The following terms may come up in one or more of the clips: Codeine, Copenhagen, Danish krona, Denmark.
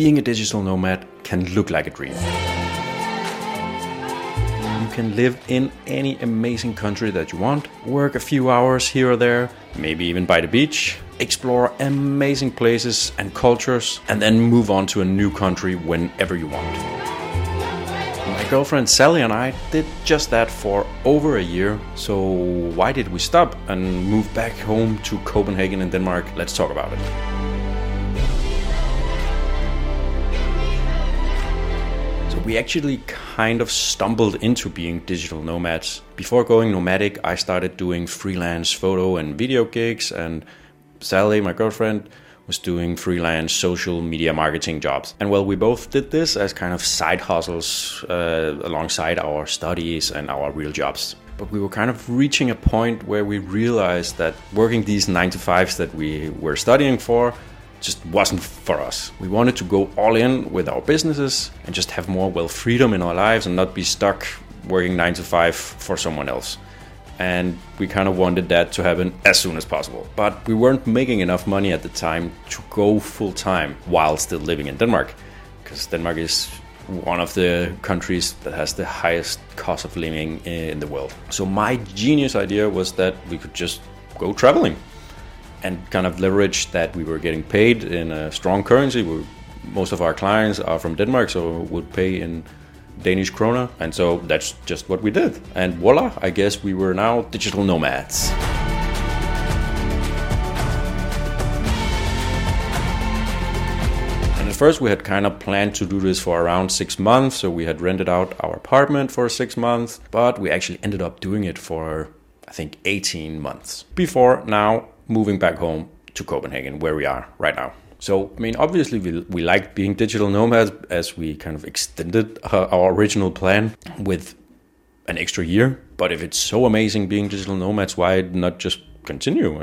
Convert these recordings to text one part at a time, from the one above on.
Being a digital nomad can look like a dream. You can live in any amazing country that you want, work a few hours here or there, maybe even by the beach, explore amazing places and cultures, and then move on to a new country whenever you want. My girlfriend Sally and I did just that for over a year, so why did we stop and move back home to Copenhagen in Denmark? Let's talk about it. We actually kind of stumbled into being digital nomads. Before going nomadic, I started doing freelance photo and video gigs, and Sally, my girlfriend, was doing freelance social media marketing jobs. And well, we both did this as kind of side hustles alongside our studies and our real jobs. But we were kind of reaching a point where we realized that working these 9-to-5s that we were studying for just wasn't for us. We wanted to go all in with our businesses and just have more freedom in our lives and not be stuck working 9-to-5 for someone else. And we kind of wanted that to happen as soon as possible. But we weren't making enough money at the time to go full time while still living in Denmark, because Denmark is one of the countries that has the highest cost of living in the world. So my genius idea was that we could just go traveling and kind of leverage that we were getting paid in a strong currency. Most of our clients are from Denmark, so would pay in Danish krona. And so that's just what we did. And voila, I guess we were now digital nomads. And at first we had kind of planned to do this for around 6 months. So we had rented out our apartment for 6 months, but we actually ended up doing it for, I think, 18 months before now moving back home to Copenhagen, where we are right now. So, I mean, obviously we liked being digital nomads as we kind of extended our original plan with an extra year. But if it's so amazing being digital nomads, why not just continue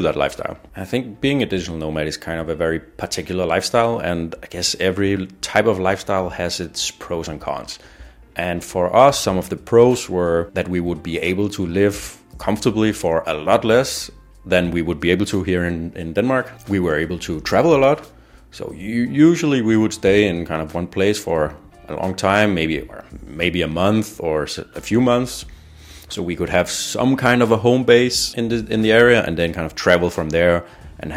that lifestyle? I think being a digital nomad is kind of a very particular lifestyle, and I guess every type of lifestyle has its pros and cons. And for us, some of the pros were that we would be able to live comfortably for a lot less than we would be able to here in Denmark. We were able to travel a lot. So usually we would stay in kind of one place for a long time, maybe a month or a few months. So we could have some kind of a home base in the area and then kind of travel from there and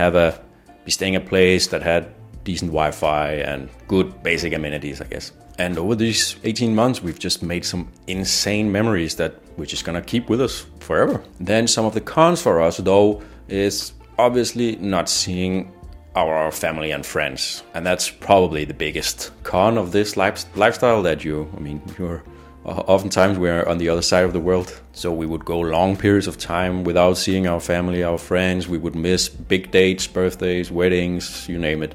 be staying a place that had decent Wi-Fi and good basic amenities, I guess. And over these 18 months, we've just made some insane memories that we're just gonna keep with us forever. Then some of the cons for us, though, is obviously not seeing our family and friends. And that's probably the biggest con of this lifestyle, that you're oftentimes we're on the other side of the world. So we would go long periods of time without seeing our family, our friends. We would miss big dates, birthdays, weddings, you name it.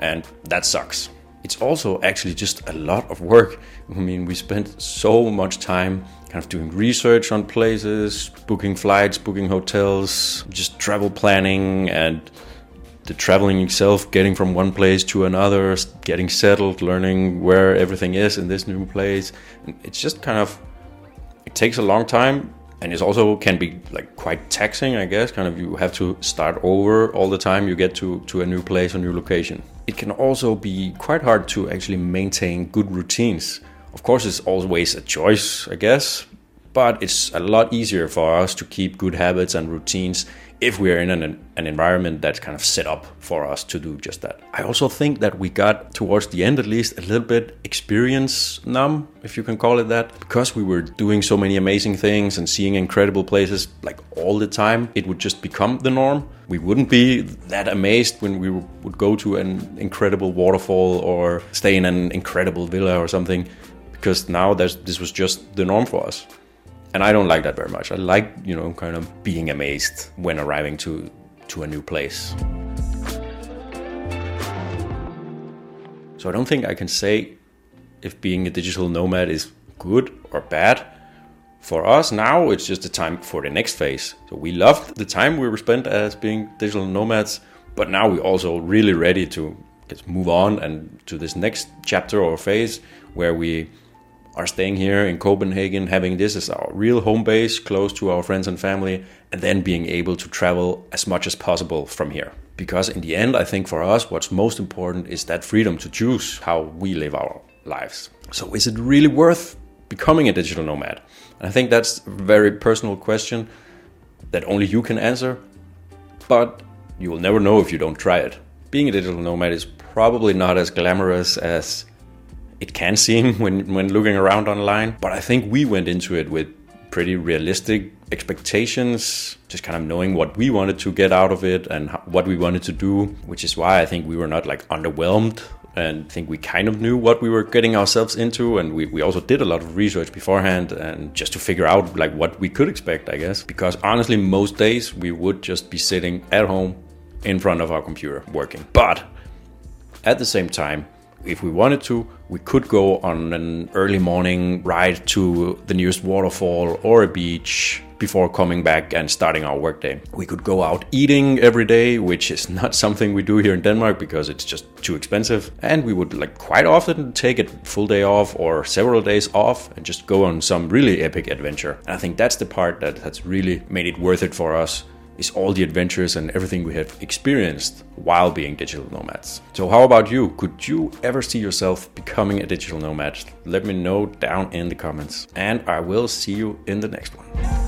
And that sucks. It's also actually just a lot of work. I mean, we spent so much time kind of doing research on places, booking flights, booking hotels, just travel planning, and the traveling itself, getting from one place to another, getting settled, learning where everything is in this new place. And it's just it takes a long time, and it also can be like quite taxing, I guess. Kind of you have to start over all the time you get to a new place, a new location. It can also be quite hard to actually maintain good routines. Of course, it's always a choice, I guess, but it's a lot easier for us to keep good habits and routines if we're in an environment that's kind of set up for us to do just that. I also think that we got, towards the end at least, a little bit experience numb, if you can call it that. Because we were doing so many amazing things and seeing incredible places like all the time, it would just become the norm. We wouldn't be that amazed when we would go to an incredible waterfall or stay in an incredible villa or something, because now this was just the norm for us. And I don't like that very much. I like, kind of being amazed when arriving to a new place. So I don't think I can say if being a digital nomad is good or bad. For us now, it's just the time for the next phase. So we loved the time we were spent as being digital nomads, but now we're also really ready to just move on and to this next chapter or phase where we are staying here in Copenhagen, having this as our real home base, close to our friends and family, and then being able to travel as much as possible from here. Because in the end, I think for us, what's most important is that freedom to choose how we live our lives. So is it really worth becoming a digital nomad? And I think that's a very personal question that only you can answer, but you will never know if you don't try it. Being a digital nomad is probably not as glamorous as it can seem when looking around online, but I think we went into it with pretty realistic expectations, just kind of knowing what we wanted to get out of it and what we wanted to do, which is why I think we were not like underwhelmed, and I think we kind of knew what we were getting ourselves into, and we also did a lot of research beforehand and just to figure out like what we could expect, I guess, because honestly most days we would just be sitting at home in front of our computer working. But at the same time, if we wanted to, we could go on an early morning ride to the nearest waterfall or a beach before coming back and starting our workday. We could go out eating every day, which is not something we do here in Denmark because it's just too expensive. And we would like quite often take a full day off or several days off and just go on some really epic adventure. And I think that's the part that's really made it worth it for us. Is all the adventures and everything we have experienced while being digital nomads. So how about you? Could you ever see yourself becoming a digital nomad? Let me know down in the comments, and I will see you in the next one.